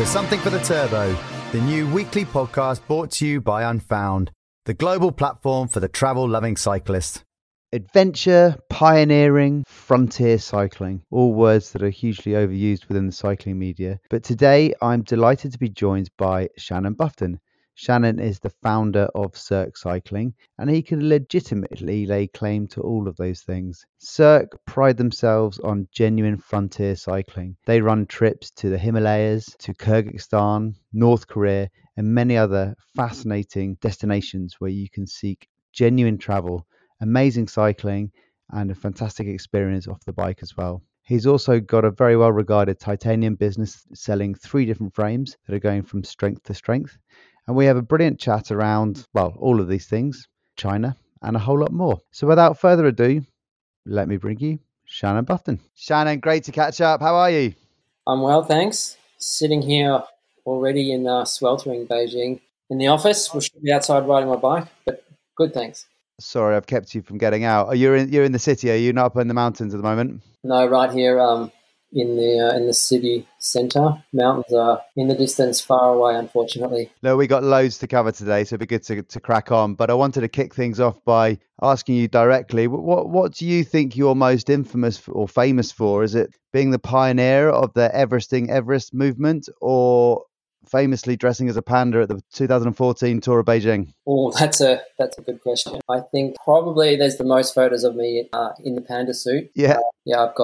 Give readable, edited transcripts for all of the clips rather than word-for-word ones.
to Something for the Turbo, the new weekly podcast brought to you by Unfound, the global platform for the travel-loving cyclist. Adventure, pioneering, frontier cycling, all words that are hugely overused within the cycling media. But today I'm delighted to be joined by Shannon Bufton. Shannon is the founder of Serk Cycling, and he can legitimately lay claim to all of those things. Serk pride themselves on genuine frontier cycling. They run trips to the Himalayas, to Kyrgyzstan, North Korea, and many other fascinating destinations where you can seek genuine travel, amazing cycling, and a fantastic experience off the bike as well. He's also got a very well-regarded titanium business selling 3 different frames that are going from strength to strength. And we have a brilliant chat around, well, all of these things, China, and a whole lot more. So without further ado, let me bring you Shannon Bufton. Shannon, great to catch up. How are you? I'm well, thanks. Sitting here already in sweltering Beijing in the office. We should be outside riding my bike, but good, thanks. Sorry, I've kept you from getting out. Oh, you're in the city. Are you not up in the mountains at the moment? No, right here in the city centre. Mountains are in the distance, far away, unfortunately. No, we got loads to cover today, so it'd be good to crack on. But I wanted to kick things off by asking you directly, what do you think you're most infamous for, or famous for? Is it being the pioneer of the Everesting Everest movement, or famously dressing as a panda at the 2014 Tour of Beijing? Oh, that's a good question. I think probably there's the most photos of me in the panda suit. Yeah. I've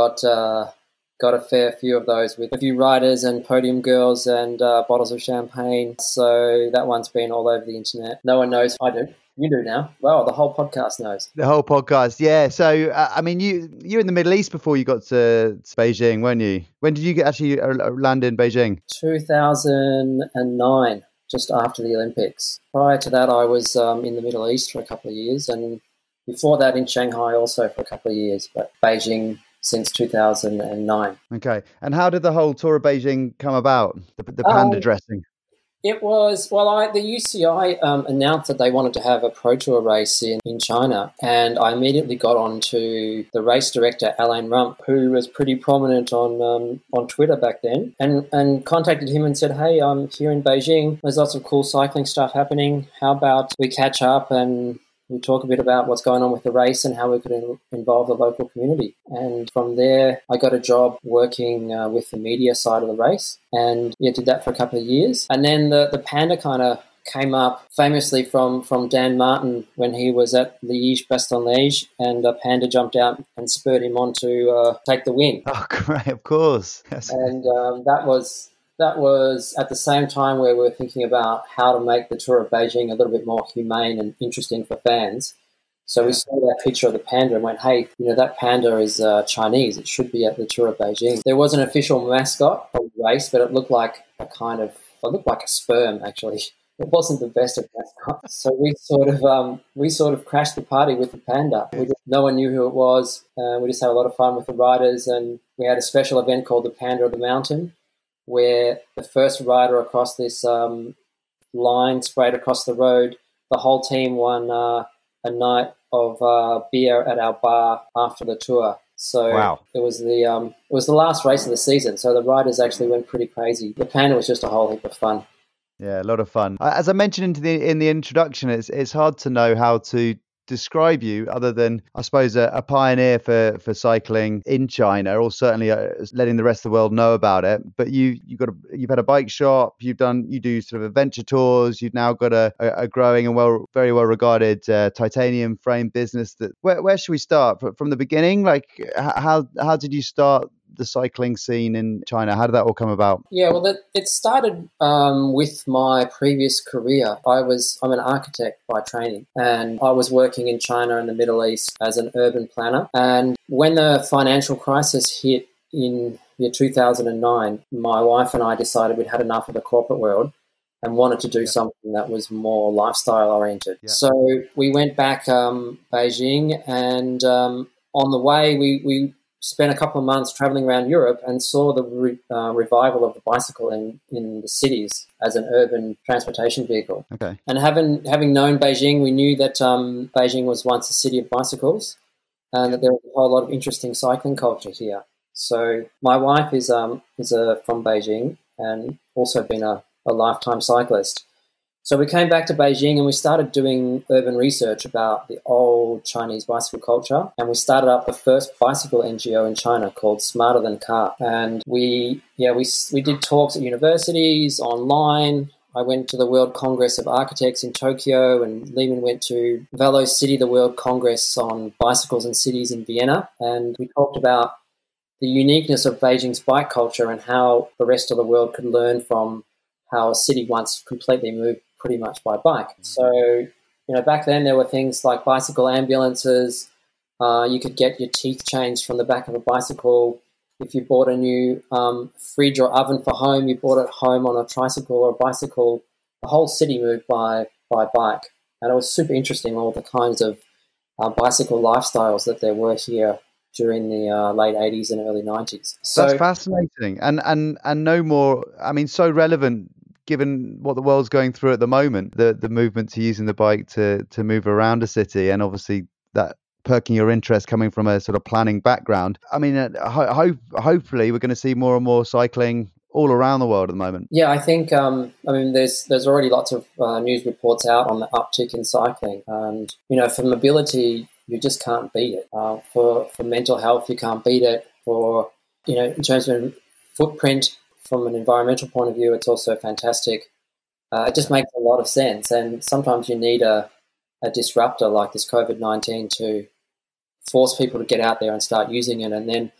got a fair few of those with a few riders and podium girls and bottles of champagne. So that one's been all over the internet. No one knows. I do. You do now. Well, the whole podcast knows. The whole podcast, yeah. So, I mean, you were in the Middle East before you got to Beijing, weren't you? When did you actually land in Beijing? 2009, just after the Olympics. Prior to that, I was in the Middle East for a couple of years, and before that in Shanghai also for a couple of years, but Beijing since 2009. Okay. And how did the whole Tour of Beijing come about, the panda dressing? It was, the UCI announced that they wanted to have a pro tour race in China, and I immediately got on to the race director, Alain Rump, who was pretty prominent on Twitter back then, and contacted him and said, hey, I'm here in Beijing. There's lots of cool cycling stuff happening. How about we catch up and we talk a bit about what's going on with the race and how we could involve the local community. And from there, I got a job working with the media side of the race, and did that for a couple of years. And then the panda kind of came up famously from Dan Martin when he was at Liège-Bastogne-Liège, and a panda jumped out and spurred him on to take the win. Oh, great, of course. And that was at the same time where we were thinking about how to make the Tour of Beijing a little bit more humane and interesting for fans. So we saw that picture of the panda and went, hey, that panda is Chinese. It should be at the Tour of Beijing. There was an official mascot of the race, but it looked like a sperm, actually. It wasn't the best of mascots. So we sort of crashed the party with the panda. No one knew who it was. We just had a lot of fun with the riders, and we had a special event called the Panda of the Mountain, where the first rider across this line sprayed across the road, the whole team won a night of beer at our bar after the tour. So wow. It was the last race of the season, so the riders actually went pretty crazy. The panda was just a whole heap of fun. Yeah, a lot of fun. As I mentioned in the introduction, it's hard to know how to describe you other than, I suppose, a pioneer for cycling in China, or certainly letting the rest of the world know about it. But you've had a bike shop, you do sort of adventure tours, you've now got a growing and very well regarded titanium frame business. That where should we start from the beginning? Like how did you start the cycling scene in China? How did that all come about? Yeah, well, it started with my previous career. I'm an architect by training, and I was working in China and the Middle East as an urban planner. And when the financial crisis hit in 2009, my wife and I decided we'd had enough of the corporate world and wanted to do something that was more lifestyle oriented. Yeah. So we went back Beijing, and on the way we spent a couple of months traveling around Europe and saw the revival of the bicycle in the cities as an urban transportation vehicle. Okay. And having known Beijing, we knew that Beijing was once a city of bicycles, and that there was a whole lot of interesting cycling culture here. So my wife is from Beijing, and also been a lifetime cyclist. So we came back to Beijing and we started doing urban research about the old Chinese bicycle culture. And we started up the first bicycle NGO in China called Smarter Than Car. And we did talks at universities, online. I went to the World Congress of Architects in Tokyo, and Lehman went to Velo City, the World Congress on Bicycles and Cities in Vienna. And we talked about the uniqueness of Beijing's bike culture and how the rest of the world could learn from how a city once completely moved pretty much by bike. So, back then there were things like bicycle ambulances. You could get your teeth changed from the back of a bicycle. If you bought a new fridge or oven for home, you bought it home on a tricycle or a bicycle. The whole city moved by bike. And it was super interesting, all the kinds of bicycle lifestyles that there were here during the late 80s and early 90s. So, that's fascinating and no more, I mean, so relevant given what the world's going through at the moment, the movement to using the bike to move around a city, and obviously that perking your interest coming from a sort of planning background. I mean, hopefully we're going to see more and more cycling all around the world at the moment. Yeah, I think, there's already lots of news reports out on the uptick in cycling. And, for mobility, you just can't beat it. For mental health, you can't beat it. For, in terms of footprint, from an environmental point of view, it's also fantastic. It just makes a lot of sense. And sometimes you need a disruptor like this COVID-19 to force people to get out there and start using it. And then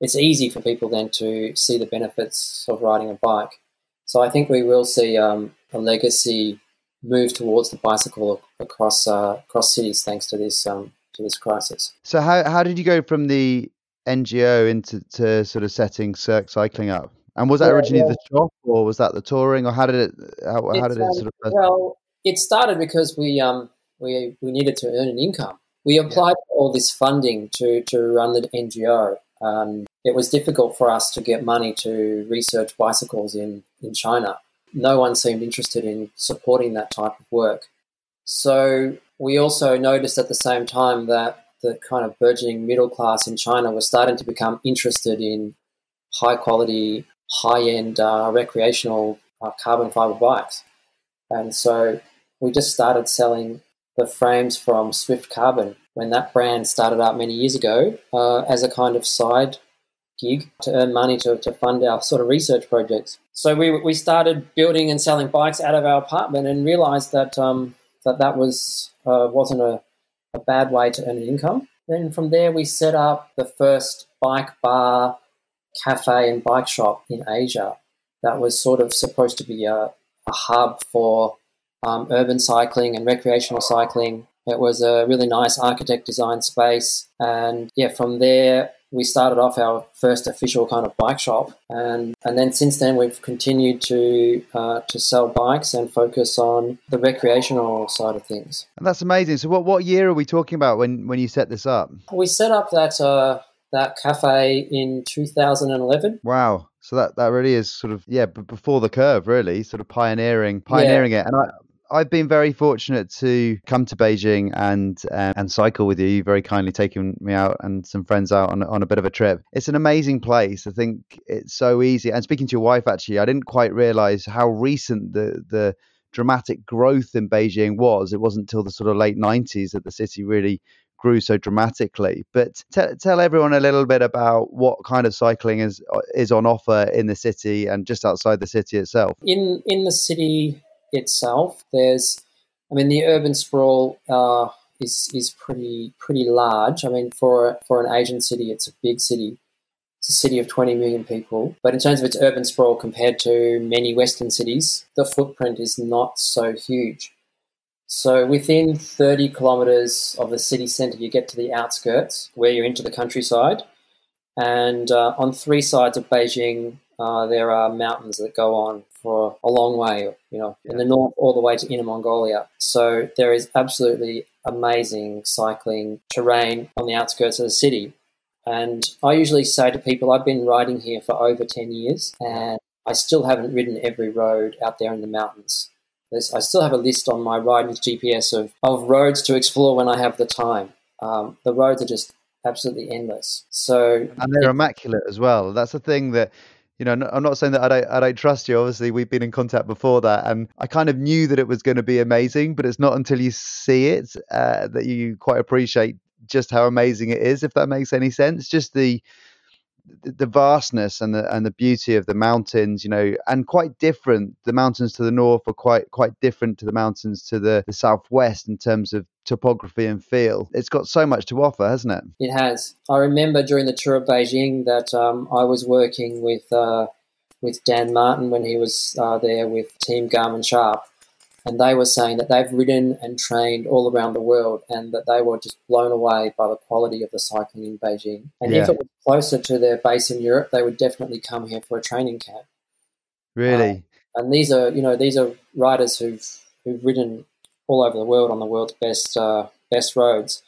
it's easy for people then to see the benefits of riding a bike. So I think we will see a legacy move towards the bicycle across cities thanks to this crisis. So how did you go from the NGO to sort of setting Serk Cycling up? And was that originally the shop, or was that the touring, or how did it Well, it started because we needed to earn an income. We applied for all this funding to run the NGO. It was difficult for us to get money to research bicycles in China. No one seemed interested in supporting that type of work. So we also noticed at the same time that the kind of burgeoning middle class in China was starting to become interested in high-quality, high-end recreational carbon fibre bikes. And so we just started selling the frames from Swift Carbon when that brand started out many years ago as a kind of side gig to earn money to fund our sort of research projects. So we started building and selling bikes out of our apartment and realised that that was wasn't a bad way to earn an income. Then from there we set up the first bike bar, cafe and bike shop in Asia that was sort of supposed to be a hub for urban cycling and recreational cycling. It was a really nice architect design space. And from there we started off our first official kind of bike shop. And then since then we've continued to sell bikes and focus on the recreational side of things. And that's amazing. So what year are we talking about when you set this up? We set up that cafe in 2011. Wow. So that really is sort of, before the curve, really, sort of pioneering it. And I've been very fortunate to come to Beijing and cycle with you. You very kindly taking me out and some friends out on a bit of a trip. It's an amazing place. I think it's so easy. And speaking to your wife, actually, I didn't quite realize how recent the dramatic growth in Beijing was. It wasn't until the sort of late 90s that the city really grew so dramatically. But tell everyone a little bit about what kind of cycling is on offer in the city and just outside the city itself. In the city itself, the urban sprawl is pretty large. I mean, for an Asian city, it's a big city. It's a city of 20 million people. But in terms of its urban sprawl compared to many Western cities, the footprint is not so huge. So within 30 kilometres of the city centre, you get to the outskirts where you're into the countryside. And on three sides of Beijing, there are mountains that go on for a long way, in the north all the way to Inner Mongolia. So there is absolutely amazing cycling terrain on the outskirts of the city. And I usually say to people, I've been riding here for over 10 years and I still haven't ridden every road out there in the mountains. I still have a list on my Ride with GPS of roads to explore when I have the time. The roads are just absolutely endless. And they're immaculate as well. That's the thing that you know, I'm not saying that I don't trust you. Obviously, we've been in contact before that, and I kind of knew that it was going to be amazing, but it's not until you see it that you quite appreciate just how amazing it is, if that makes any sense. Just the vastness and the beauty of the mountains, you know, and quite different. The mountains to the north are quite different to the mountains to the southwest in terms of topography and feel. It's got so much to offer, hasn't it? It has. I remember during the Tour of Beijing that I was working with Dan Martin when he was there with Team Garmin Sharp, and they were saying that they've ridden and trained all around the world and that they were just blown away by the quality of the cycling in Beijing. And if it was closer to their base in Europe, they would definitely come here for a training camp. Really? And these are riders who've ridden all over the world on the world's best roads.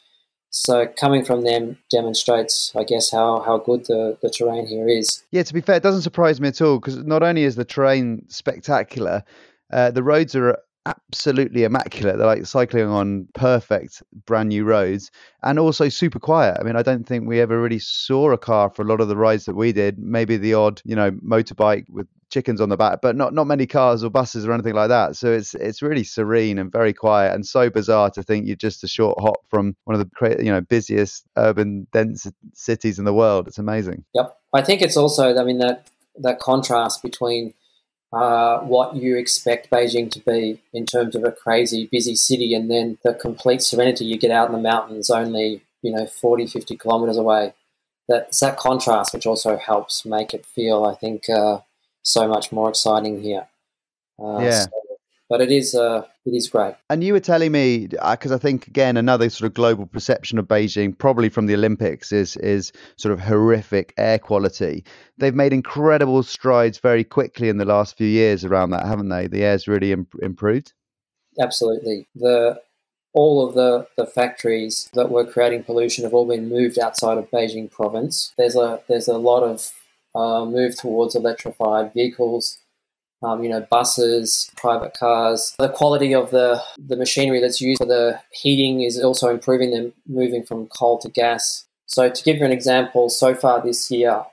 So coming from them demonstrates, I guess, how good the terrain here is. Yeah, to be fair, it doesn't surprise me at all, because not only is the terrain spectacular, the roads are absolutely immaculate. They're like cycling on perfect brand new roads, and also super quiet. I mean, I don't think we ever really saw a car for a lot of the rides that we did. Maybe the odd, you know, motorbike with chickens on the back, but not many cars or buses or anything like that. So it's really serene and very quiet, and so bizarre to think you're just a short hop from one of the, you know, busiest urban dense cities in the world. It's amazing. Yep. I think it's also, I mean, that contrast between what you expect Beijing to be in terms of a crazy busy city, and then the complete serenity you get out in the mountains only, you know, 40-50 kilometers away. That's that contrast which also helps make it feel, I think, so much more exciting here. But it is great. And you were telling me, because I think, again, another sort of global perception of Beijing, probably from the Olympics, is sort of horrific air quality. They've made incredible strides very quickly in the last few years around that, haven't they? The air's really improved. Absolutely. All of the factories that were creating pollution have all been moved outside of Beijing province. There's a lot of move towards electrified vehicles. You know, buses, private cars. The quality of the machinery that's used for the heating is also improving. Them moving from coal to gas. So to give you an example, so far this year,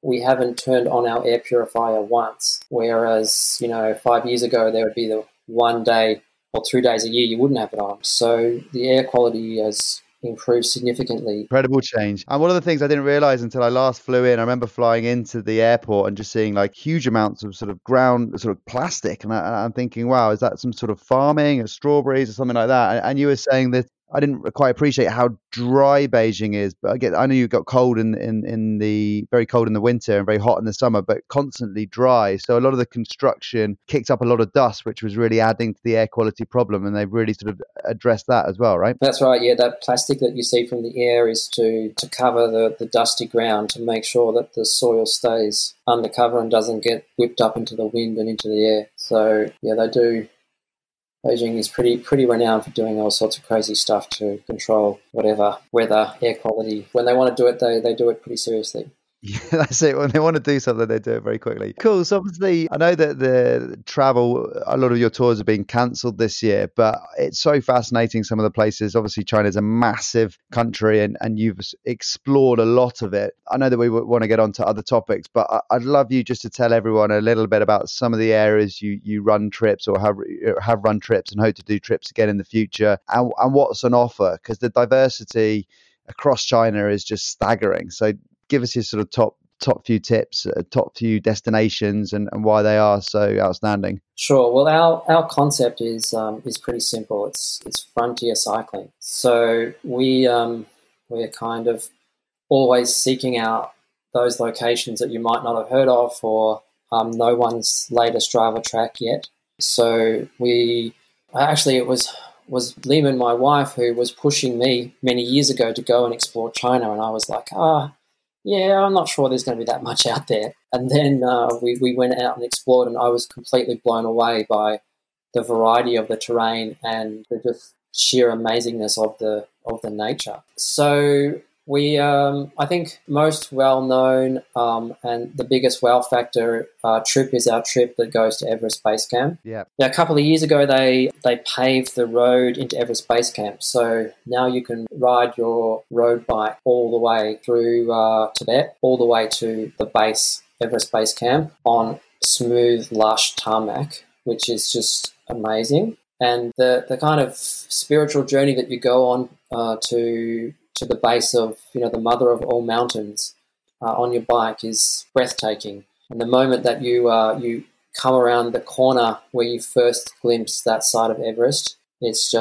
we haven't turned on our air purifier once, whereas, you know, 5 years ago, there would be the one day or 2 days a year you wouldn't have it on. So the air quality has improved significantly. Incredible change. And one of the things I didn't realize until I last flew in, I remember flying into the airport and just seeing like huge amounts of sort of ground, sort of plastic. And I'm thinking, wow, is that some sort of farming or strawberries or something like that? And you were saying that I didn't quite appreciate how dry Beijing is, but I know you got cold very cold in the winter and very hot in the summer, but constantly dry. So a lot of the construction kicked up a lot of dust, which was really adding to the air quality problem. And they've really sort of addressed that as well, right? That's right. Yeah, that plastic that you see from the air is to cover the dusty ground, to make sure that the soil stays undercover and doesn't get whipped up into the wind and into the air. So yeah, they do. Beijing is pretty renowned for doing all sorts of crazy stuff to control whatever, weather, air quality. When they want to do it, they do it pretty seriously. Yeah, that's it. When they want to do something, they do it very quickly. Cool. So obviously, I know that the travel, a lot of your tours have been cancelled this year, but it's so fascinating, some of the places. Obviously, China's a massive country and you've explored a lot of it. I know that we want to get on to other topics, but I'd love you just to tell everyone a little bit about some of the areas you run trips or have run trips and hope to do trips again in the future, and what's on offer, because the diversity across China is just staggering. So give us your sort of top few tips, top few destinations, and why they are so outstanding. Sure. Well, our concept is pretty simple. It's frontier cycling. So we're kind of always seeking out those locations that you might not have heard of, or no one's laid a Strava track yet. So it was Lehman, my wife, who was pushing me many years ago to go and explore China, and I was like, yeah, I'm not sure there's going to be that much out there. And then we went out and explored, and I was completely blown away by the variety of the terrain and the just sheer amazingness of the nature. So we, I think, most well-known and the biggest wow factor trip is our trip that goes to Everest Base Camp. Yeah. Now, a couple of years ago, they paved the road into Everest Base Camp, so now you can ride your road bike all the way through Tibet, all the way to the base Everest Base Camp on smooth, lush tarmac, which is just amazing. And the kind of spiritual journey that you go on to the base of, you know, the mother of all mountains on your bike is breathtaking. And the moment that you come around the corner where you first glimpse that side of Everest, it's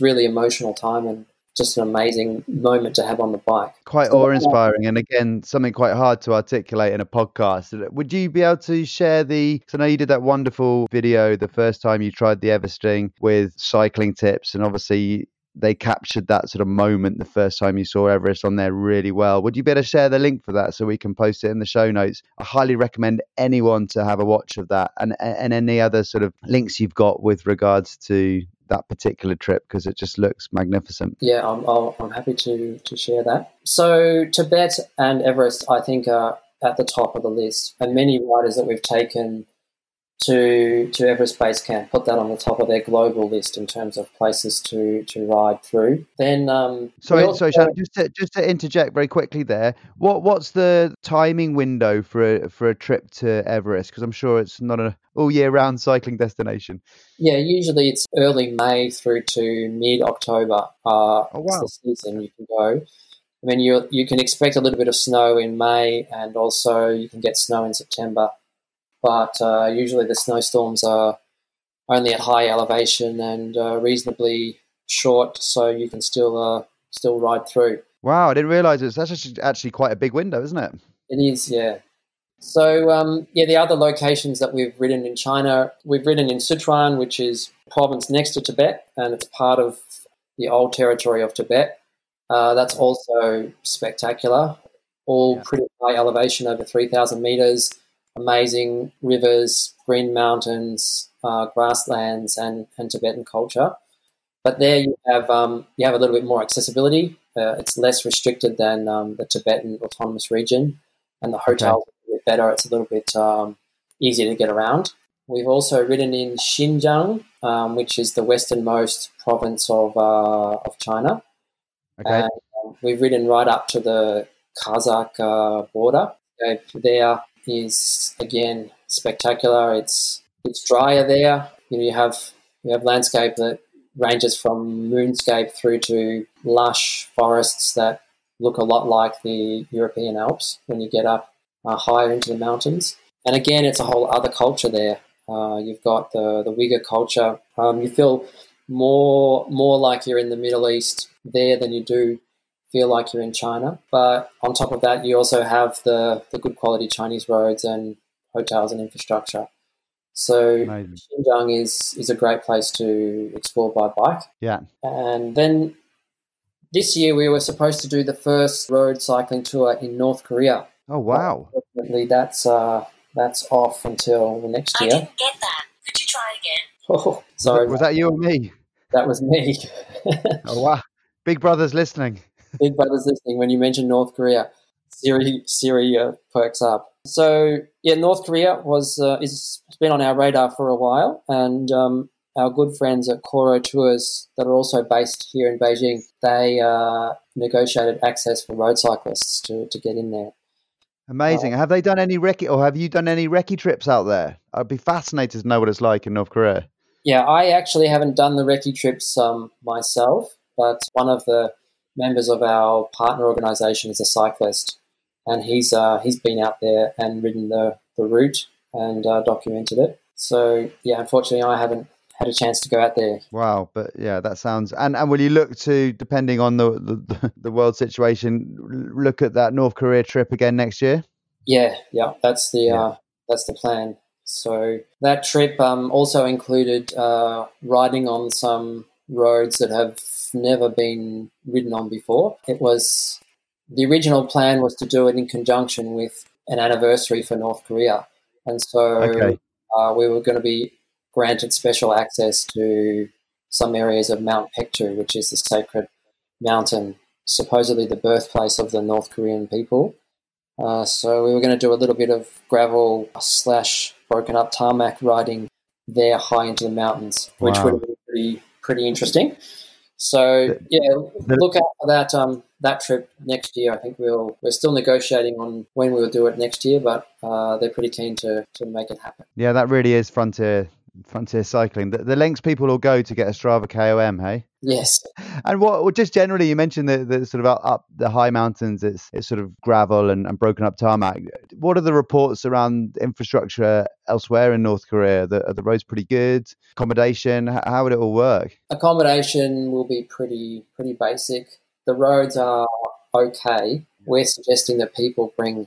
really emotional time and just an amazing moment to have on the bike. Quite awe-inspiring, and again, something quite hard to articulate in a podcast. Would you be able to share because I know you did that wonderful video the first time you tried the Everesting with Cycling Tips, and obviously they captured that sort of moment the first time you saw Everest on there really well. Would you be able to share the link for that so we can post it in the show notes? I highly recommend anyone to have a watch of that and any other sort of links you've got with regards to that particular trip, because it just looks magnificent. Yeah, I'm happy to share that. So Tibet and Everest, I think, are at the top of the list, and many riders that we've taken to Everest Base Camp put that on the top of their global list in terms of places to ride through. Then sorry, Shannon, just to interject very quickly there, what's the timing window for a trip to Everest, because I'm sure it's not an all year round cycling destination? Yeah, usually it's early May through to mid-October. The season you can go. I mean, you can expect a little bit of snow in May, and also you can get snow in September. But usually the snowstorms are only at high elevation and reasonably short, so you can still ride through. Wow, I didn't realise that's actually quite a big window, isn't it? It is, yeah. So, the other locations that we've ridden in China, we've ridden in Sichuan, which is a province next to Tibet, and it's part of the old territory of Tibet. That's also spectacular, pretty high elevation, over 3,000 metres. Amazing rivers, green mountains, grasslands, and Tibetan culture. But there you have a little bit more accessibility. It's less restricted than the Tibetan Autonomous Region, and the hotels are a little bit better. It's a little bit easier to get around. We've also ridden in Xinjiang, which is the westernmost province of China. Okay. And we've ridden right up to the Kazakh border. There is again spectacular. It's drier there. You know, you have landscape that ranges from moonscape through to lush forests that look a lot like the European Alps when you get up higher into the mountains. And again, it's a whole other culture there. You've got the Uyghur culture. You feel more like you're in the Middle East there than you do feel like you're in China. But on top of that, you also have the good quality Chinese roads and hotels and infrastructure. So amazing. Xinjiang is a great place to explore by bike. Yeah. And then this year we were supposed to do the first road cycling tour in North Korea. Oh, wow. Unfortunately, that's off until next year. I didn't get that. Could you try again? Oh, sorry. Was that you or me? That was me. Oh, wow. Big Brother's listening. Big Brother's listening. When you mention North Korea, Siri perks up. So yeah, North Korea it's been on our radar for a while, and our good friends at Koryo Tours that are also based here in Beijing, they negotiated access for road cyclists to get in there. Amazing. Have they done any recce, or have you done any recce trips out there? I'd be fascinated to know what it's like in North Korea. Yeah, I actually haven't done the recce trips myself, but one of the members of our partner organisation is a cyclist, and he's been out there and ridden the route and documented it. So yeah, unfortunately, I haven't had a chance to go out there. Wow, but yeah, that sounds. And will you look to, depending on the world situation, look at that North Korea trip again next year? Yeah, that's the plan. So that trip also included riding on some roads that have never been ridden on before. The original plan was to do it in conjunction with an anniversary for North Korea, and so we were going to be granted special access to some areas of Mount Paektu, which is the sacred mountain, supposedly the birthplace of the North Korean people. So we were going to do a little bit of gravel / broken up tarmac riding there high into the mountains, which would be pretty interesting. So yeah, look out for that that trip next year. I think we're still negotiating on when we'll do it next year, but they're pretty keen to make it happen. Yeah, that really is frontier cycling. The lengths people will go to get a Strava KOM, hey? Yes. And what just generally, you mentioned the sort of up the high mountains, it's sort of gravel and broken up tarmac. What are the reports around infrastructure elsewhere in North Korea? Are the roads pretty good? Accommodation, how would it all work? Accommodation will be pretty basic. The roads are okay. We're suggesting that people bring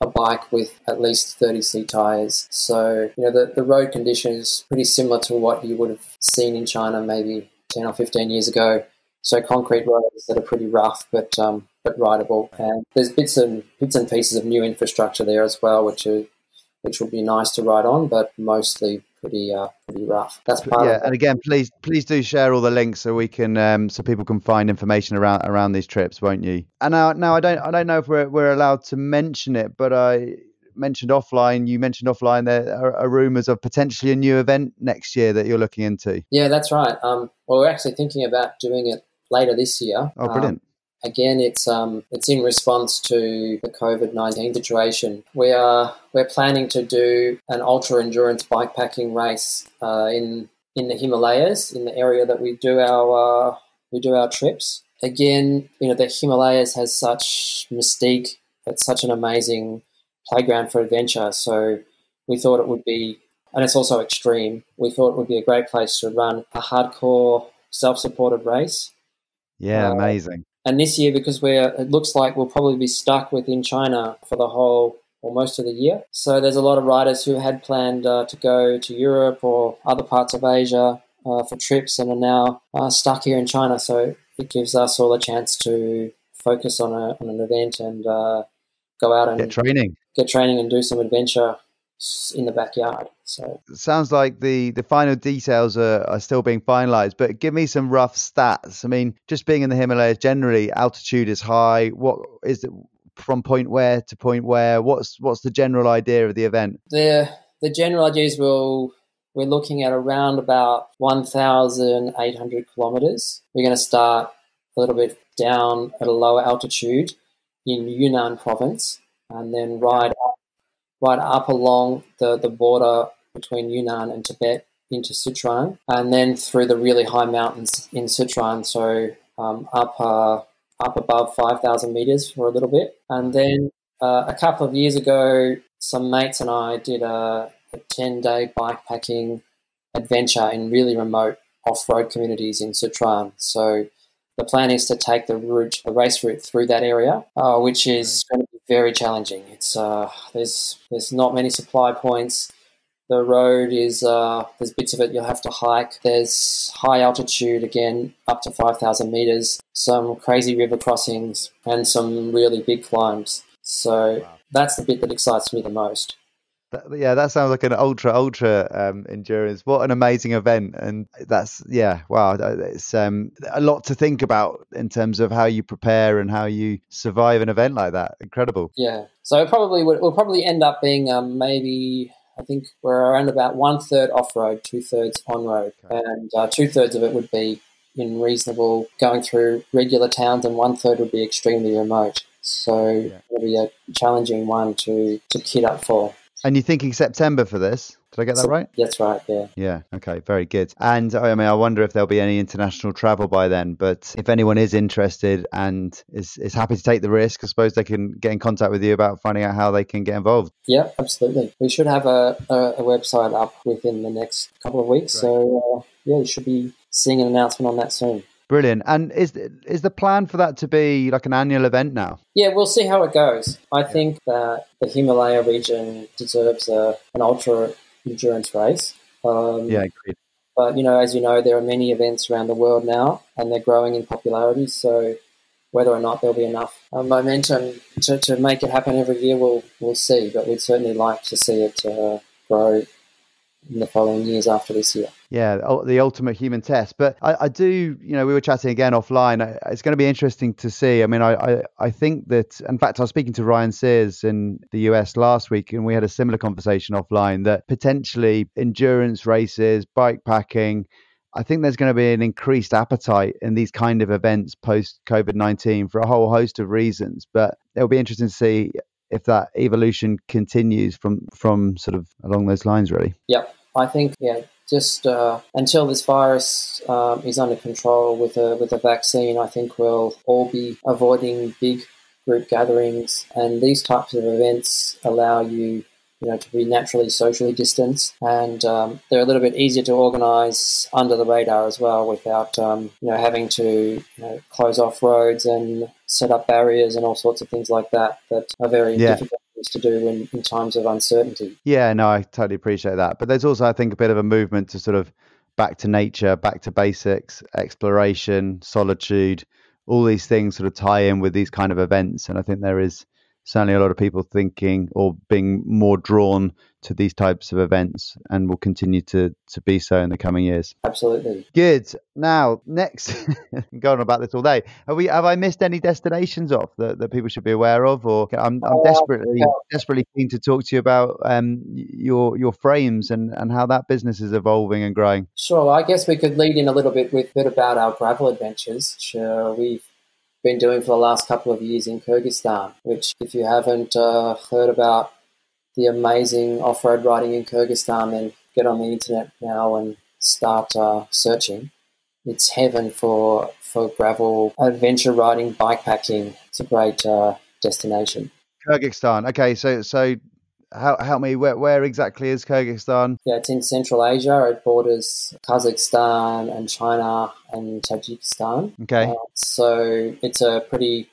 a bike with at least 30C tyres. So, you know, the road condition is pretty similar to what you would have seen in China maybe 10 or 15 years ago. So concrete roads that are pretty rough but rideable. And there's bits and pieces of new infrastructure there as well, which would be nice to ride on, but mostly pretty rough. That's part of it. And again, please do share all the links so we can so people can find information around these trips, won't you? And now I don't know if we're allowed to mention it, but I mentioned offline. You mentioned offline there are rumours of potentially a new event next year that you're looking into. Yeah, that's right. Well, we're actually thinking about doing it later this year. Oh, brilliant. Again, it's in response to the COVID-19 situation. We're planning to do an ultra endurance bikepacking race in the Himalayas, in the area that we do our trips. Again, you know, the Himalayas has such mystique. It's such an amazing playground for adventure. So we thought it would be, and it's also extreme. We thought it would be a great place to run a hardcore self-supported race. Yeah, amazing. And this year, because it looks like we'll probably be stuck within China for the whole or most of the year. So there's a lot of riders who had planned to go to Europe or other parts of Asia for trips and are now stuck here in China. So it gives us all a chance to focus on an event and go out and get training and do some adventure in the backyard. So it sounds like the final details are still being finalized, but give me some rough stats. I mean, just being in the Himalayas generally, altitude is high. What is it from point where to point where? What's the general idea of the event? The general idea is we're looking at around about 1,800 kilometers. We're going to start a little bit down at a lower altitude in Yunnan province and then ride up along the border between Yunnan and Tibet into Sichuan, and then through the really high mountains in Sichuan, so up above 5,000 metres for a little bit. And then a couple of years ago, some mates and I did a 10-day bikepacking adventure in really remote off-road communities in Sichuan. So the plan is to take the race route through that area, which is going to be very challenging. It's there's not many supply points. The road is there's bits of it you'll have to hike. There's high altitude again, up to 5,000 meters. Some crazy river crossings and some really big climbs. So wow. That's the bit that excites me the most. Yeah, that sounds like an ultra endurance. What an amazing event. And that's, yeah, wow. It's a lot to think about in terms of how you prepare and how you survive an event like that. Incredible. Yeah. So we'll probably end up being maybe, I think we're around about 1/3 off-road, 2/3 on-road. Okay. And 2/3 of it would be in reasonable, going through regular towns, and 1/3 would be extremely remote. So it'll be a challenging one to kit up for. And you're thinking September for this? Did I get that right? That's right, yeah. Yeah, okay, very good. And I mean, I wonder if there'll be any international travel by then, but if anyone is interested and is happy to take the risk, I suppose they can get in contact with you about finding out how they can get involved. Yeah, absolutely. We should have a website up within the next couple of weeks. Right. So, yeah, you should be seeing an announcement on that soon. Brilliant. And is the plan for that to be like an annual event now? Yeah, we'll see how it goes. I think that the Himalaya region deserves an ultra endurance race. Yeah, I agree. But, you know, as you know, there are many events around the world now and they're growing in popularity. So whether or not there'll be enough momentum to make it happen every year, we'll see. But we'd certainly like to see it grow in the following years after this year. Yeah, the ultimate human test. But I do, you know, we were chatting again offline. It's going to be interesting to see. I mean, I think that, in fact, I was speaking to Ryan Sears in the US last week, and we had a similar conversation offline that potentially endurance races, bikepacking I think there's going to be an increased appetite in these kind of events post COVID-19 for a whole host of reasons, but it'll be interesting to see if that evolution continues from sort of along those lines, really. Yeah, I think, yeah, just until this virus is under control with a vaccine, I think we'll all be avoiding big group gatherings, and these types of events allow you to be naturally socially distanced, and they're a little bit easier to organise under the radar as well, without having to close off roads and set up barriers and all sorts of things like that are very difficult to do in times of uncertainty. Yeah, no, I totally appreciate that. But there's also, I think, a bit of a movement to sort of back to nature, back to basics, exploration, solitude, all these things sort of tie in with these kind of events. And I think there is certainly a lot of people thinking or being more drawn to these types of events, and will continue to be so in the coming years. Absolutely. Good. Now, next, I'm going on about this all day. Have I missed any destinations off that people should be aware of? Or I'm desperately keen to talk to you about your frames and how that business is evolving and growing. Sure. I guess we could lead in a little bit with a bit about our gravel adventures. Sure. We've been doing for the last couple of years in Kyrgyzstan, which, if you haven't heard about the amazing off-road riding in Kyrgyzstan, then get on the internet now and start searching. It's heaven for gravel adventure riding, bikepacking. It's a great destination. Kyrgyzstan. Okay, so help me. Where exactly is Kyrgyzstan? Yeah, it's in Central Asia. It borders Kazakhstan and China and Tajikistan. Okay. So it's a pretty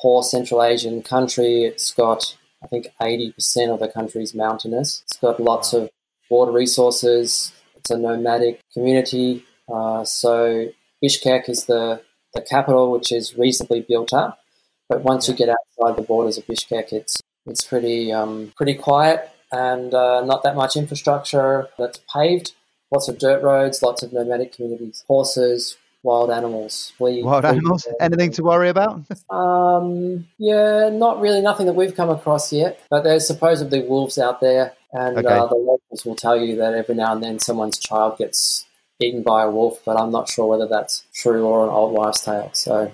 poor Central Asian country. It's got, I think, 80% of the country's mountainous. It's got lots of water resources. It's a nomadic community. So Bishkek is the capital, which is reasonably built up. But once you get outside the borders of Bishkek, it's pretty quiet, and not that much infrastructure that's paved. Lots of dirt roads, lots of nomadic communities, horses, wild animals. Anything to worry about? Not really, nothing that we've come across yet. But there's supposedly wolves out there, and the locals will tell you that every now and then someone's child gets eaten by a wolf, but I'm not sure whether that's true or an old wives' tale. So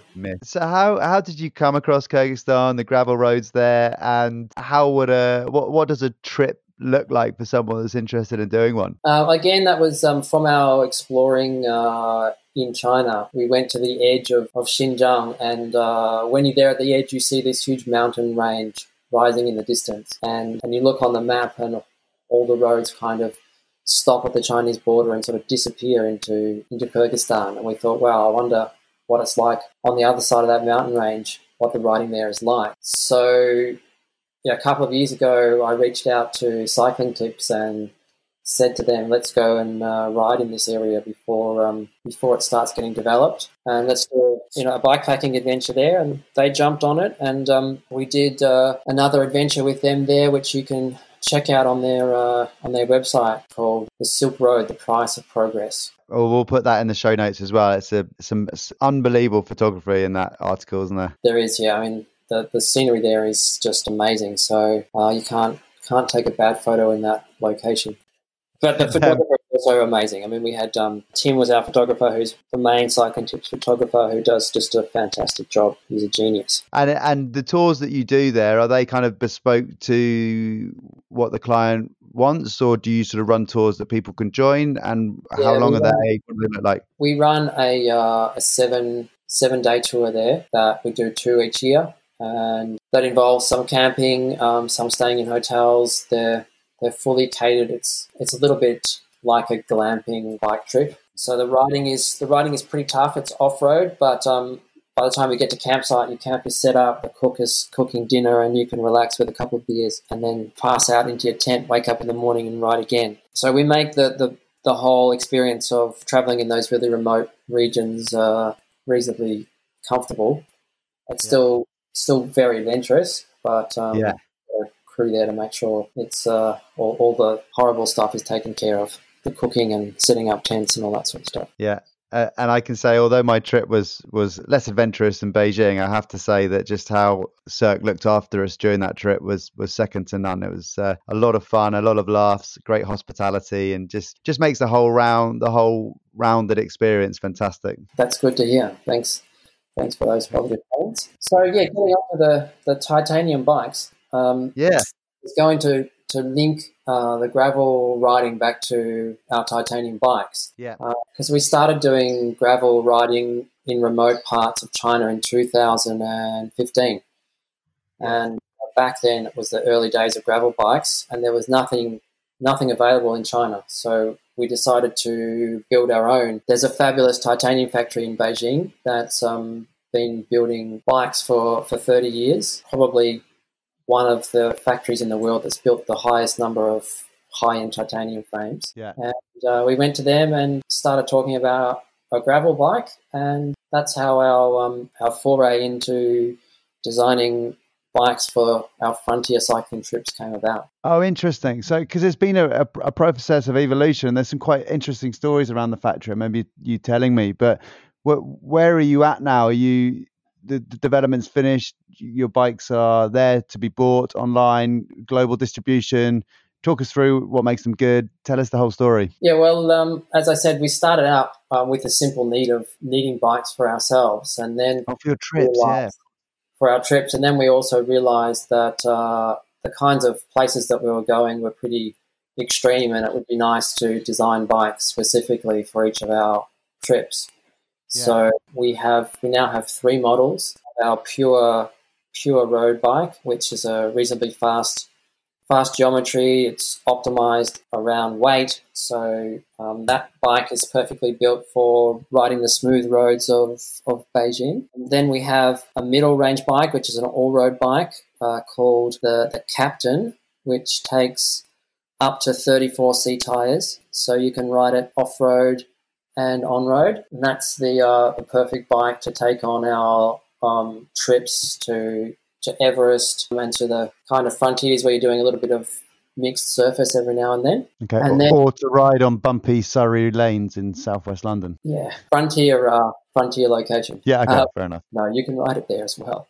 how did you come across Kyrgyzstan, the gravel roads there, and what does a trip look like for someone that's interested in doing one? Again, that was from our exploring in China. We went to the edge of Xinjiang, and when you're there at the edge, you see this huge mountain range rising in the distance, and you look on the map, and all the roads kind of stop at the Chinese border and sort of disappear into Kyrgyzstan. And we thought, wow, I wonder what it's like on the other side of that mountain range, what the riding there is like. So a couple of years ago, I reached out to Cycling Tips and said to them, let's go and ride in this area before it starts getting developed. And let's do a bikepacking adventure there. And they jumped on it, and we did another adventure with them there, which you can check out on their website, called The Silk Road, The Price of Progress. Oh, we'll put that in the show notes as well. It's unbelievable photography in that article, isn't there? There is, yeah. I mean, the scenery there is just amazing. So you can't take a bad photo in that location. But the photographer is also amazing. I mean, we had Tim was our photographer, who's the main Cycling Tips photographer, who does just a fantastic job. He's a genius. And the tours that you do there, are they kind of bespoke to what the client wants, or do you sort of run tours that people can join? And how long are they? What do they look like? We run a seven-day tour there that we do 2 each year, and that involves some camping, some staying in hotels. They're fully catered. It's a little bit like a glamping bike trip. So the riding is pretty tough. It's off road, but by the time we get to campsite, your camp is set up, the cook is cooking dinner, and you can relax with a couple of beers, and then pass out into your tent, wake up in the morning, and ride again. So we make the whole experience of traveling in those really remote regions reasonably comfortable. It's still very adventurous, but crew there to make sure it's all the horrible stuff is taken care of, the cooking and setting up tents and all that sort of stuff. Yeah, And I can say, although my trip was less adventurous than Beijing, I have to say that just how Serk looked after us during that trip was second to none. It was a lot of fun, a lot of laughs, great hospitality, and just makes the whole rounded experience fantastic. That's good to hear. Thanks for those positive comments. So yeah, going on to the titanium bikes. It's going to link the gravel riding back to our titanium bikes. Yeah. Because we started doing gravel riding in remote parts of China in 2015. And back then it was the early days of gravel bikes and there was nothing available in China. So we decided to build our own. There's a fabulous titanium factory in Beijing that's been building bikes for 30 years, probably one of the factories in the world that's built the highest number of high-end titanium frames. Yeah. And we went to them and started talking about a gravel bike, and that's how our foray into designing bikes for our frontier cycling trips came about. Oh, interesting. So, because there's been a process of evolution, there's some quite interesting stories around the factory, maybe you telling me, but where are you at now? Are you... The development's finished, your bikes are there to be bought online, global distribution. Talk us through what makes them good. Tell us the whole story. Yeah, well, as I said, we started out with a simple need of needing bikes for ourselves. And then for your trips, for our trips. And then we also realized that the kinds of places that we were going were pretty extreme and it would be nice to design bikes specifically for each of our trips. Yeah. So we now have three models. Our pure road bike, which is a reasonably fast geometry. It's optimized around weight. So that bike is perfectly built for riding the smooth roads of Beijing. And then we have a middle range bike, which is an all road bike called the Captain, which takes up to 34C tires. So you can ride it off road and on-road, and that's the perfect bike to take on our trips to Everest and to the kind of frontiers where you're doing a little bit of mixed surface every now and then. Okay, and or to ride on bumpy Surrey lanes in southwest London. Yeah, frontier location. Yeah, okay, fair enough. No, you can ride it there as well.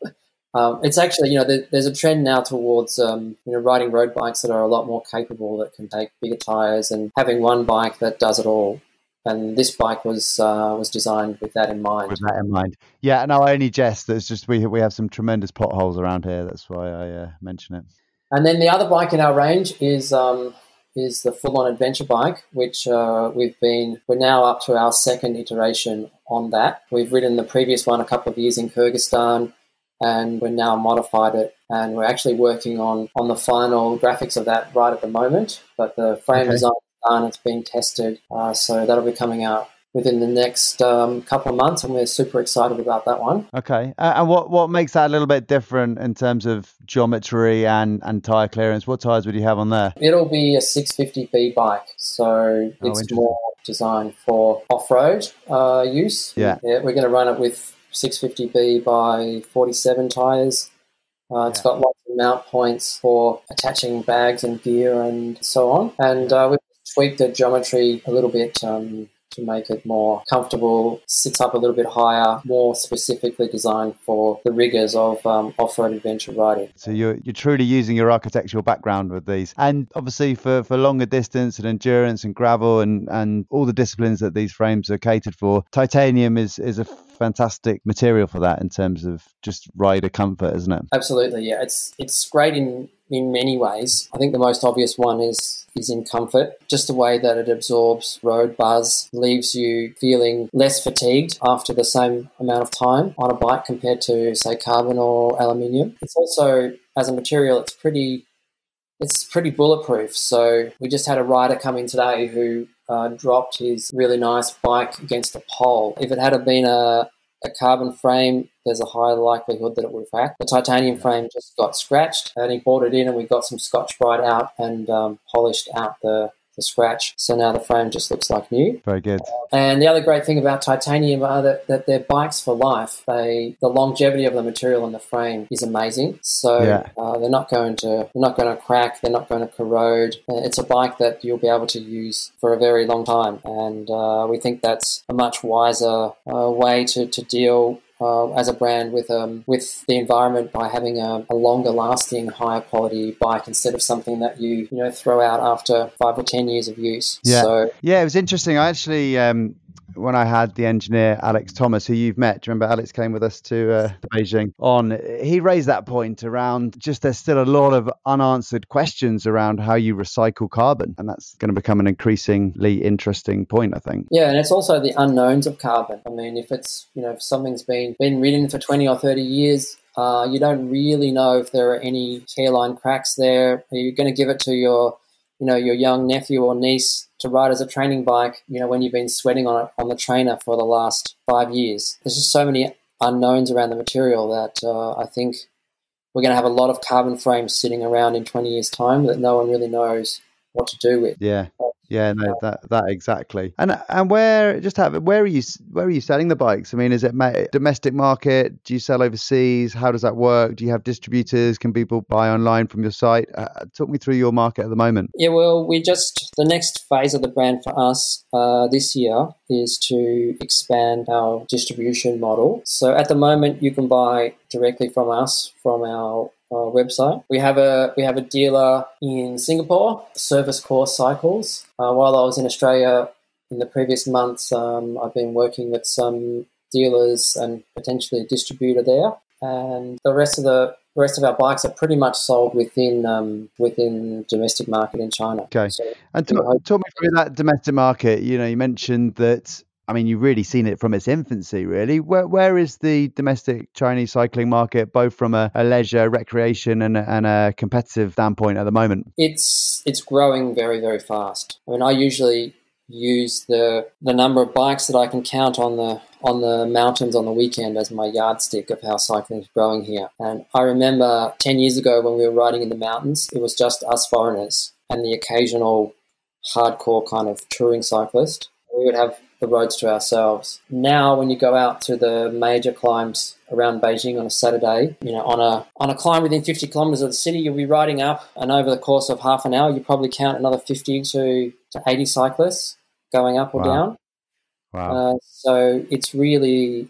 It's actually, there's a trend now towards, riding road bikes that are a lot more capable, that can take bigger tyres, and having one bike that does it all. And this bike was designed with that in mind. With that in mind, yeah. No, I only jest. It's just we have some tremendous potholes around here. That's why I mention it. And then the other bike in our range is the full-on adventure bike, which we're now up to our second iteration on that. We've ridden the previous one a couple of years in Kyrgyzstan, and we've now modified it. And we're actually working on the final graphics of that right at the moment. But the frame design. And it's being tested, so that'll be coming out within the next couple of months, and we're super excited about that one. Okay, and what makes that a little bit different in terms of geometry and tyre clearance? What tyres would you have on there? It'll be a 650B bike, so it's more designed for off-road use. Yeah, we're going to run it with 650B by 47 tyres. It's got lots of mount points for attaching bags and gear and so on, and we've tweak the geometry a little bit to make it more comfortable, sits up a little bit higher, more specifically designed for the rigours of off-road adventure riding. So you're truly using your architectural background with these. And obviously for longer distance and endurance and gravel and all the disciplines that these frames are catered for, titanium is a fantastic material for that in terms of just rider comfort, isn't it? Absolutely, yeah. It's great in many ways. I think the most obvious one is in comfort. Just the way that it absorbs road buzz, leaves you feeling less fatigued after the same amount of time on a bike compared to, say, carbon or aluminium. It's also, as a material, it's pretty bulletproof. So we just had a rider come in today who dropped his really nice bike against a pole. If it had been a carbon frame, there's a high likelihood that it would crack. The titanium frame just got scratched, and he brought it in and we got some Scotch-Brite out and polished out the the scratch. So now the frame just looks like new. Very good. And the other great thing about titanium are that they're bikes for life. The longevity of the material in the frame is amazing. So they're not going to crack. They're not going to corrode. It's a bike that you'll be able to use for a very long time. And we think that's a much wiser way to deal as a brand with the environment by having a longer lasting, higher quality bike instead of something that you throw out after 5 or 10 years of use. Yeah, it was interesting. I actually when I had the engineer Alex Thomas, who you've met, do you remember Alex came with us to Beijing on, he raised that point around just there's still a lot of unanswered questions around how you recycle carbon, and that's going to become an increasingly interesting point, I think. Yeah, and it's also the unknowns of carbon. I mean, if it's, if something's been ridden for 20 or 30 years, you don't really know if there are any hairline cracks there. Are you going to give it to your young nephew or niece to ride as a training bike, when you've been sweating on it on the trainer for the last 5 years? There's just so many unknowns around the material that I think we're going to have a lot of carbon frames sitting around in 20 years' time that no one really knows what to do with. Yeah. Yeah, no, that exactly. And where are you selling the bikes? I mean, is it domestic market? Do you sell overseas? How does that work? Do you have distributors? Can people buy online from your site? Talk me through your market at the moment. Yeah, well, the next phase of the brand for us this year is to expand our distribution model. So at the moment, you can buy directly from us from our website. We have a dealer in Singapore, Service Course Cycles. While I was in Australia in the previous months, I've been working with some dealers and potentially a distributor there. And the rest of our bikes are pretty much sold within domestic market in China. Okay, so, and talk me through that domestic market. You mentioned that. I mean, you've really seen it from its infancy, really. Where is the domestic Chinese cycling market, both from a leisure, recreation and a competitive standpoint at the moment? It's growing very, very fast. I mean, I usually use the number of bikes that I can count on the mountains on the weekend as my yardstick of how cycling is growing here. And I remember 10 years ago when we were riding in the mountains, it was just us foreigners and the occasional hardcore kind of touring cyclist. We would have the roads to ourselves. Now, when you go out to the major climbs around Beijing on a Saturday, on a climb within 50 kilometers of the city, you'll be riding up, and over the course of half an hour, you probably count another 50 to 80 cyclists going up or down. Wow! So it's really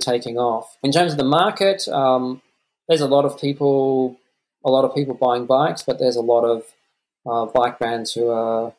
taking off. In terms of the market, there's a lot of people buying bikes, but there's a lot of bike brands who are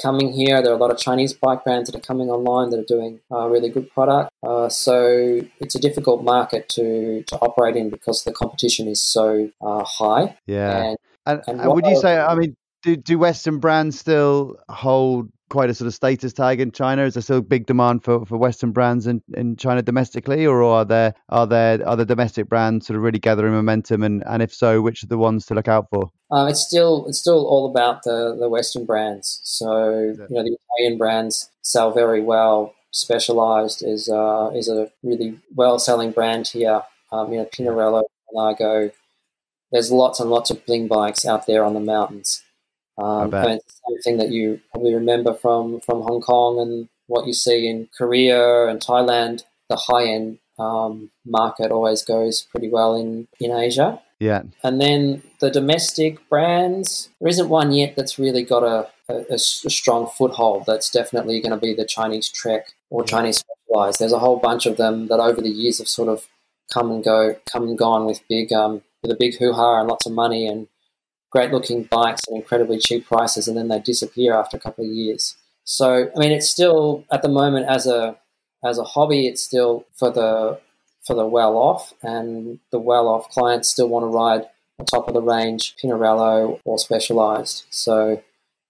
coming here. There are a lot of Chinese bike brands that are coming online that are doing really good product. So it's a difficult market to operate in because the competition is so high. Yeah. And would you say, I mean, do Western brands still hold quite a sort of status tag in China? Is there still big demand for Western brands in China domestically, or are there other domestic brands sort of really gathering momentum? And if so, which are the ones to look out for? It's still all about the Western brands. So the Italian brands sell very well. Specialized is a really well selling brand here. Pinarello, Largo. There's lots and lots of bling bikes out there on the mountains. And it's the same thing that you probably remember from Hong Kong and what you see in Korea and Thailand. The high-end market always goes pretty well in Asia. Yeah. And then the domestic brands, there isn't one yet that's really got a strong foothold. That's definitely going to be the Chinese Trek or Chinese Specialized. There's a whole bunch of them that over the years have sort of come and gone with big with a big hoo-ha and lots of money and great-looking bikes at incredibly cheap prices, and then they disappear after a couple of years. So, I mean, it's still at the moment as a hobby, it's still for the well-off, and the well-off clients still want to ride the top of the range Pinarello or Specialized. So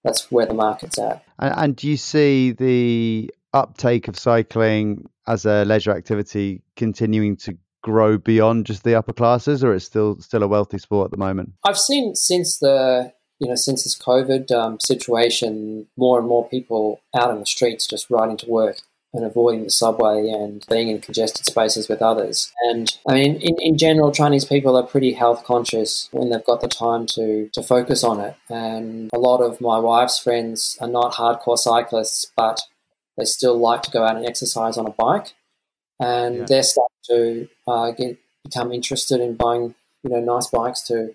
that's where the market's at. And do you see the uptake of cycling as a leisure activity continuing to grow beyond just the upper classes, or it's still a wealthy sport at the moment? I've seen since this COVID situation, more and more people out in the streets just riding to work. and avoiding the subway and being in congested spaces with others. And I mean, in general, Chinese people are pretty health conscious when they've got the time to focus on it. And a lot of my wife's friends are not hardcore cyclists, but they still like to go out and exercise on a bike. And they're starting to become interested in buying, you know, nice bikes to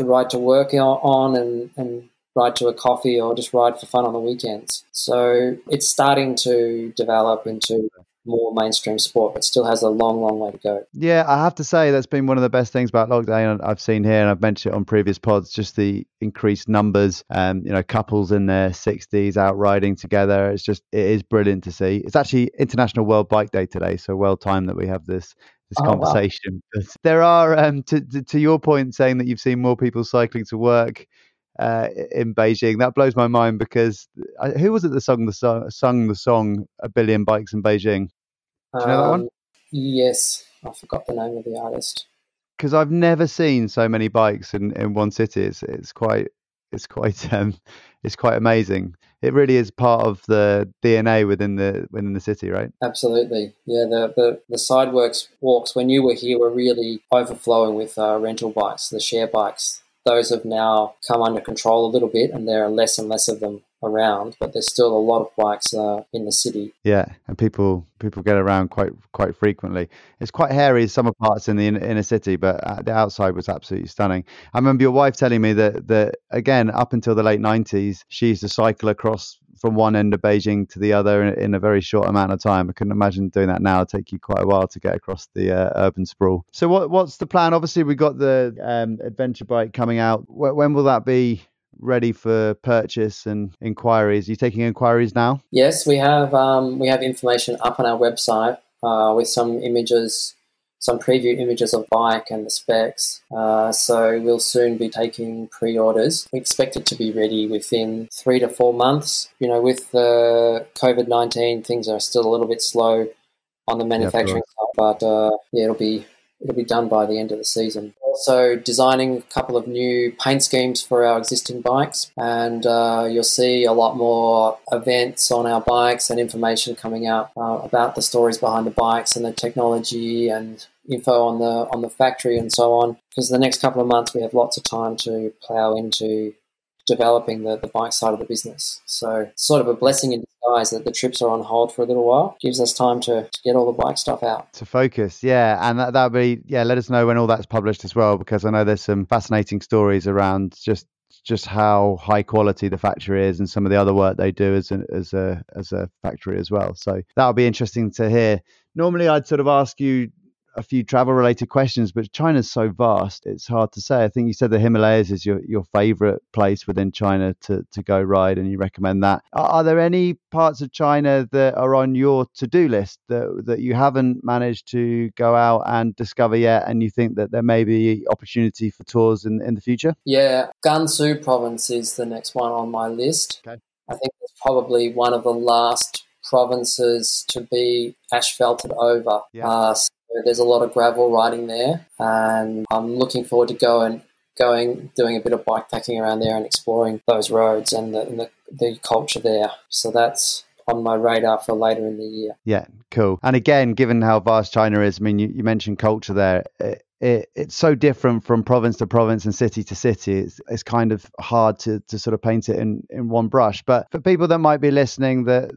ride to work on and ride to a coffee or just ride for fun on the weekends. So it's starting to develop into more mainstream sport, but still has a long, long way to go. Yeah, I have to say that's been one of the best things about lockdown I've seen here, and I've mentioned it on previous pods, just the increased numbers, you know, couples in their 60s out riding together. It's just, it is brilliant to see. It's actually International World Bike Day today, so well timed that we have this conversation. Wow. But there are, to your point, saying that you've seen more people cycling to work in Beijing, that blows my mind, because who was it that sung the song "A Billion Bikes in Beijing"? Do you know that one? Yes, I forgot the name of the artist. Because I've never seen so many bikes in one city. It's quite amazing. It really is part of the DNA within the city, right? Absolutely. Yeah, the sidewalks when you were here were really overflowing with rental bikes, the share bikes. Those have now come under control a little bit, and there are less and less of them around, but there's still a lot of bikes in the city. Yeah, and people get around quite frequently. It's quite hairy summer parts in the inner city, but the outside was absolutely stunning. I remember your wife telling me that again, up until the late 90s, she used to cycle across from one end of Beijing to the other in a very short amount of time. I couldn't imagine doing that now. It'd take you quite a while to get across the urban sprawl. So what's the plan? Obviously, we got the adventure bike coming out. When will that be ready for purchase and inquiries? Are you taking inquiries now? Yes, we have information up on our website with some images, some preview images of bike and the specs. So we'll soon be taking pre-orders. We expect it to be ready within 3 to 4 months. You know, with the COVID-19, things are still a little bit slow on the manufacturing side, but it'll be done by the end of the season. Also designing a couple of new paint schemes for our existing bikes, and you'll see a lot more events on our bikes and information coming out about the stories behind the bikes and the technology and info on the factory and so on, because the next couple of months we have lots of time to plow into developing the bike side of the business. So it's sort of a blessing in disguise that the trips are on hold for a little while. It gives us time to get all the bike stuff out. To focus, yeah. And that'll be, yeah, let us know when all that's published as well, because I know there's some fascinating stories around just how high quality the factory is and some of the other work they do as a factory as well. So that'll be interesting to hear. Normally I'd sort of ask you a few travel related questions, but China's so vast it's hard to say. I think you said the Himalayas is your favorite place within China to go ride, and you recommend that. Are there any parts of China that are on your to-do list that you haven't managed to go out and discover yet, and you think that there may be opportunity for tours in the future? Yeah, Gansu province is the next one on my list. Okay. I think it's probably one of the last provinces to be asphalted over. Yeah. There's a lot of gravel riding there, and I'm looking forward to doing a bit of bikepacking around there and exploring those roads and the culture there. So that's on my radar for later in the year. Yeah, cool. And again, given how vast China is, I mean, you mentioned culture there. It's so different from province to province and city to city. It's kind of hard to sort of paint it in one brush. But for people that might be listening that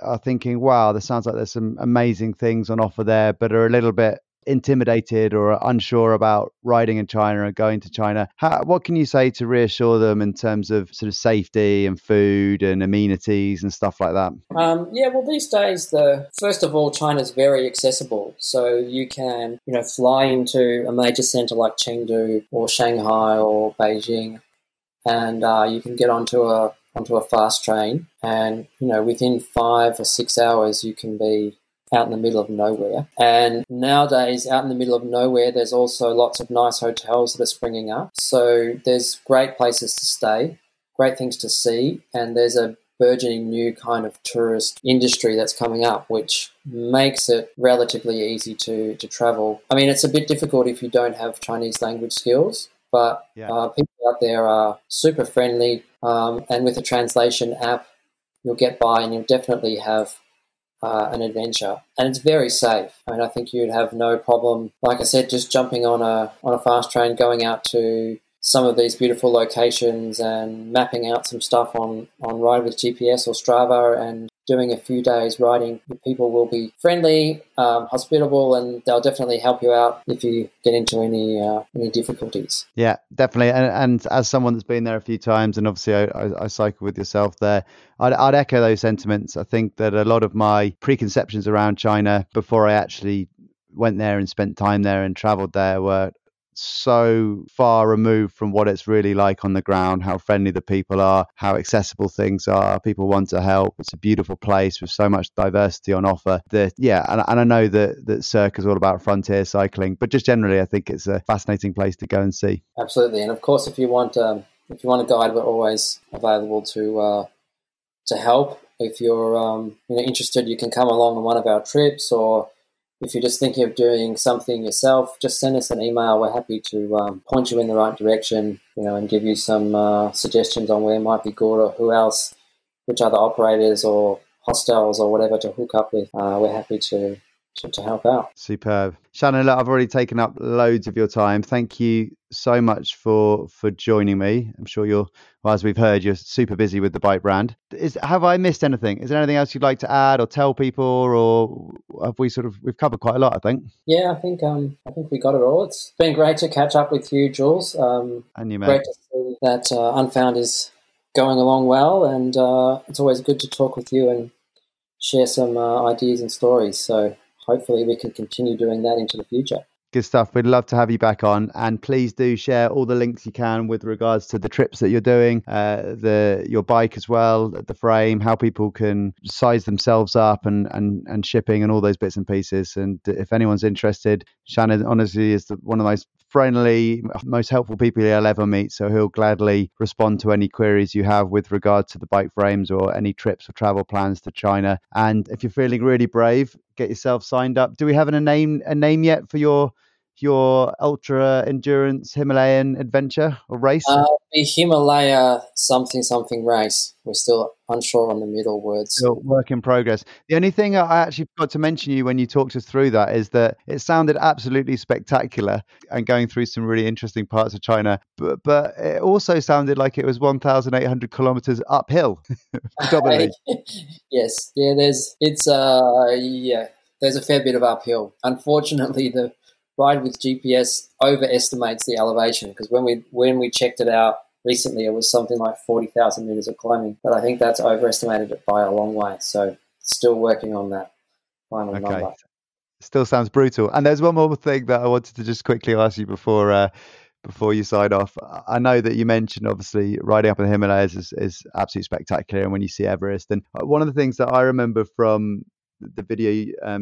are thinking, wow, this sounds like there's some amazing things on offer there, but are a little bit intimidated or unsure about riding in China and going to China, what can you say to reassure them in terms of sort of safety and food and amenities and stuff like that? These days, first of all, China's very accessible. So you can, you know, fly into a major center like Chengdu or Shanghai or Beijing, and you can get onto a fast train, and you know, within 5 or 6 hours you can be out in the middle of nowhere. And nowadays, out in the middle of nowhere, there's also lots of nice hotels that are springing up, so there's great places to stay, great things to see, and there's a burgeoning new kind of tourist industry that's coming up, which makes it relatively easy to travel. I mean, it's a bit difficult if you don't have Chinese language skills, but people out there are super friendly, and with a translation app, you'll get by, and you'll definitely have an adventure, and it's very safe. I mean, I think you'd have no problem, like I said, just jumping on a fast train, going out to some of these beautiful locations and mapping out some stuff on Ride with GPS or Strava and doing a few days riding. People will be friendly, hospitable, and they'll definitely help you out if you get into any difficulties. Yeah, definitely. And as someone that's been there a few times, and obviously I cycle with yourself there, I'd echo those sentiments. I think that a lot of my preconceptions around China before I actually went there and spent time there and traveled there were so far removed from what it's really like on the ground, how friendly the people are, how accessible things are. People want to help. It's a beautiful place with so much diversity on offer. And I know that Serk is all about frontier cycling, but just generally I think it's a fascinating place to go and see. Absolutely. And of course, if you want a guide, we're always available to help. If you're interested, you can come along on one of our trips, or if you're just thinking of doing something yourself, just send us an email. We're happy to point you in the right direction, and give you some suggestions on where it might be good or who else, which other operators or hostels or whatever to hook up with. We're happy to help out. Superb. Shannon, look, I've already taken up loads of your time. Thank you so much for joining me. I'm sure as we've heard, you're super busy with the bike brand. Have I missed anything? Is there anything else you'd like to add or tell people, or have we we've covered quite a lot, I think? Yeah, I think we got it all. It's been great to catch up with you, Jules. And you, mate. Great to see that Unfound is going along well, and it's always good to talk with you and share some ideas and stories. So hopefully we can continue doing that into the future. Good stuff. We'd love to have you back on, and please do share all the links you can with regards to the trips that you're doing, your bike as well, the frame, how people can size themselves up and shipping and all those bits and pieces. And if anyone's interested, Shannon honestly is one of the most friendly, most helpful people I'll ever meet. So he'll gladly respond to any queries you have with regard to the bike frames or any trips or travel plans to China. And if you're feeling really brave, get yourself signed up. Do we have a name yet for your ultra endurance Himalayan adventure or race? The Himalaya something race. We're still unsure on the middle words. Still work in progress. The only thing I actually forgot to mention you when you talked us through that is that it sounded absolutely spectacular and going through some really interesting parts of China, but it also sounded like it was 1,800 kilometers uphill. Yes. Yeah. There's a fair bit of uphill. Unfortunately, the Ride with GPS overestimates the elevation, because when we checked it out recently, it was something like 40,000 meters of climbing, but I think that's overestimated it by a long way. So still working on that final number. Still sounds brutal. And there's one more thing that I wanted to just quickly ask you before you sign off. I know that you mentioned obviously riding up in the Himalayas is absolutely spectacular, and when you see Everest, and one of the things that I remember from the video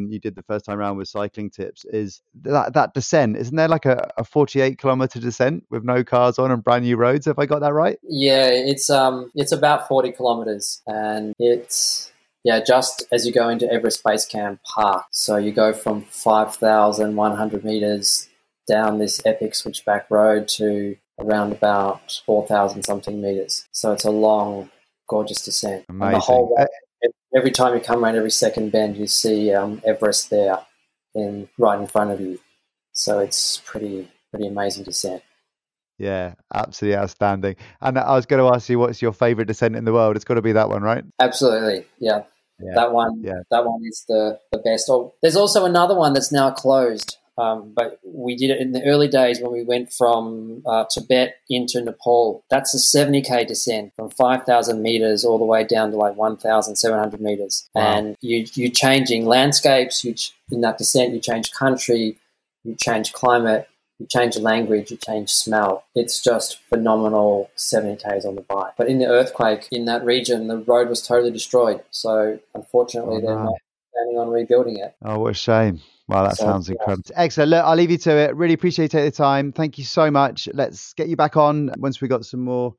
you did the first time around with Cycling Tips is that descent. Isn't there like a 48 kilometer descent with no cars on and brand new roads? Have I got that right? Yeah, it's about 40 kilometers, and it's just as you go into Everest Base Camp Park. So you go from 5,100 meters down this epic switchback road to around about 4,000 something meters. So it's a long, gorgeous descent. Amazing. And the whole way, every time you come around, every second bend, you see Everest there right in front of you. So it's pretty amazing descent. Yeah, absolutely outstanding. And I was going to ask you, what's your favourite descent in the world? It's got to be that one, right? Absolutely, yeah. That one, That one is the best. Oh, there's also another one that's now closed, but we did it in the early days when we went from Tibet into Nepal. That's a 70K descent from 5,000 meters all the way down to like 1,700 meters. Wow. And you're changing landscapes. In that descent, you change country, you change climate, you change language, you change smell. It's just phenomenal 70Ks on the bike. But in the earthquake in that region, the road was totally destroyed. So unfortunately, they're not planning on rebuilding it. Oh, what a shame. Wow, that sounds incredible. Excellent. Look, I'll leave you to it. Really appreciate the time. Thank you so much. Let's get you back on once we got some more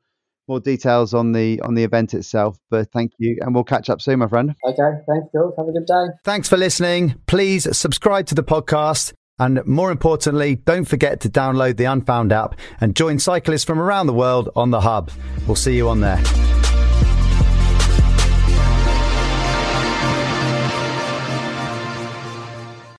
details on the event itself. But thank you, and we'll catch up soon, my friend. Okay, thanks, Jules. Have a good day. Thanks for listening. Please subscribe to the podcast, and more importantly, don't forget to download the Unfound app and join cyclists from around the world on the hub. We'll see you on there.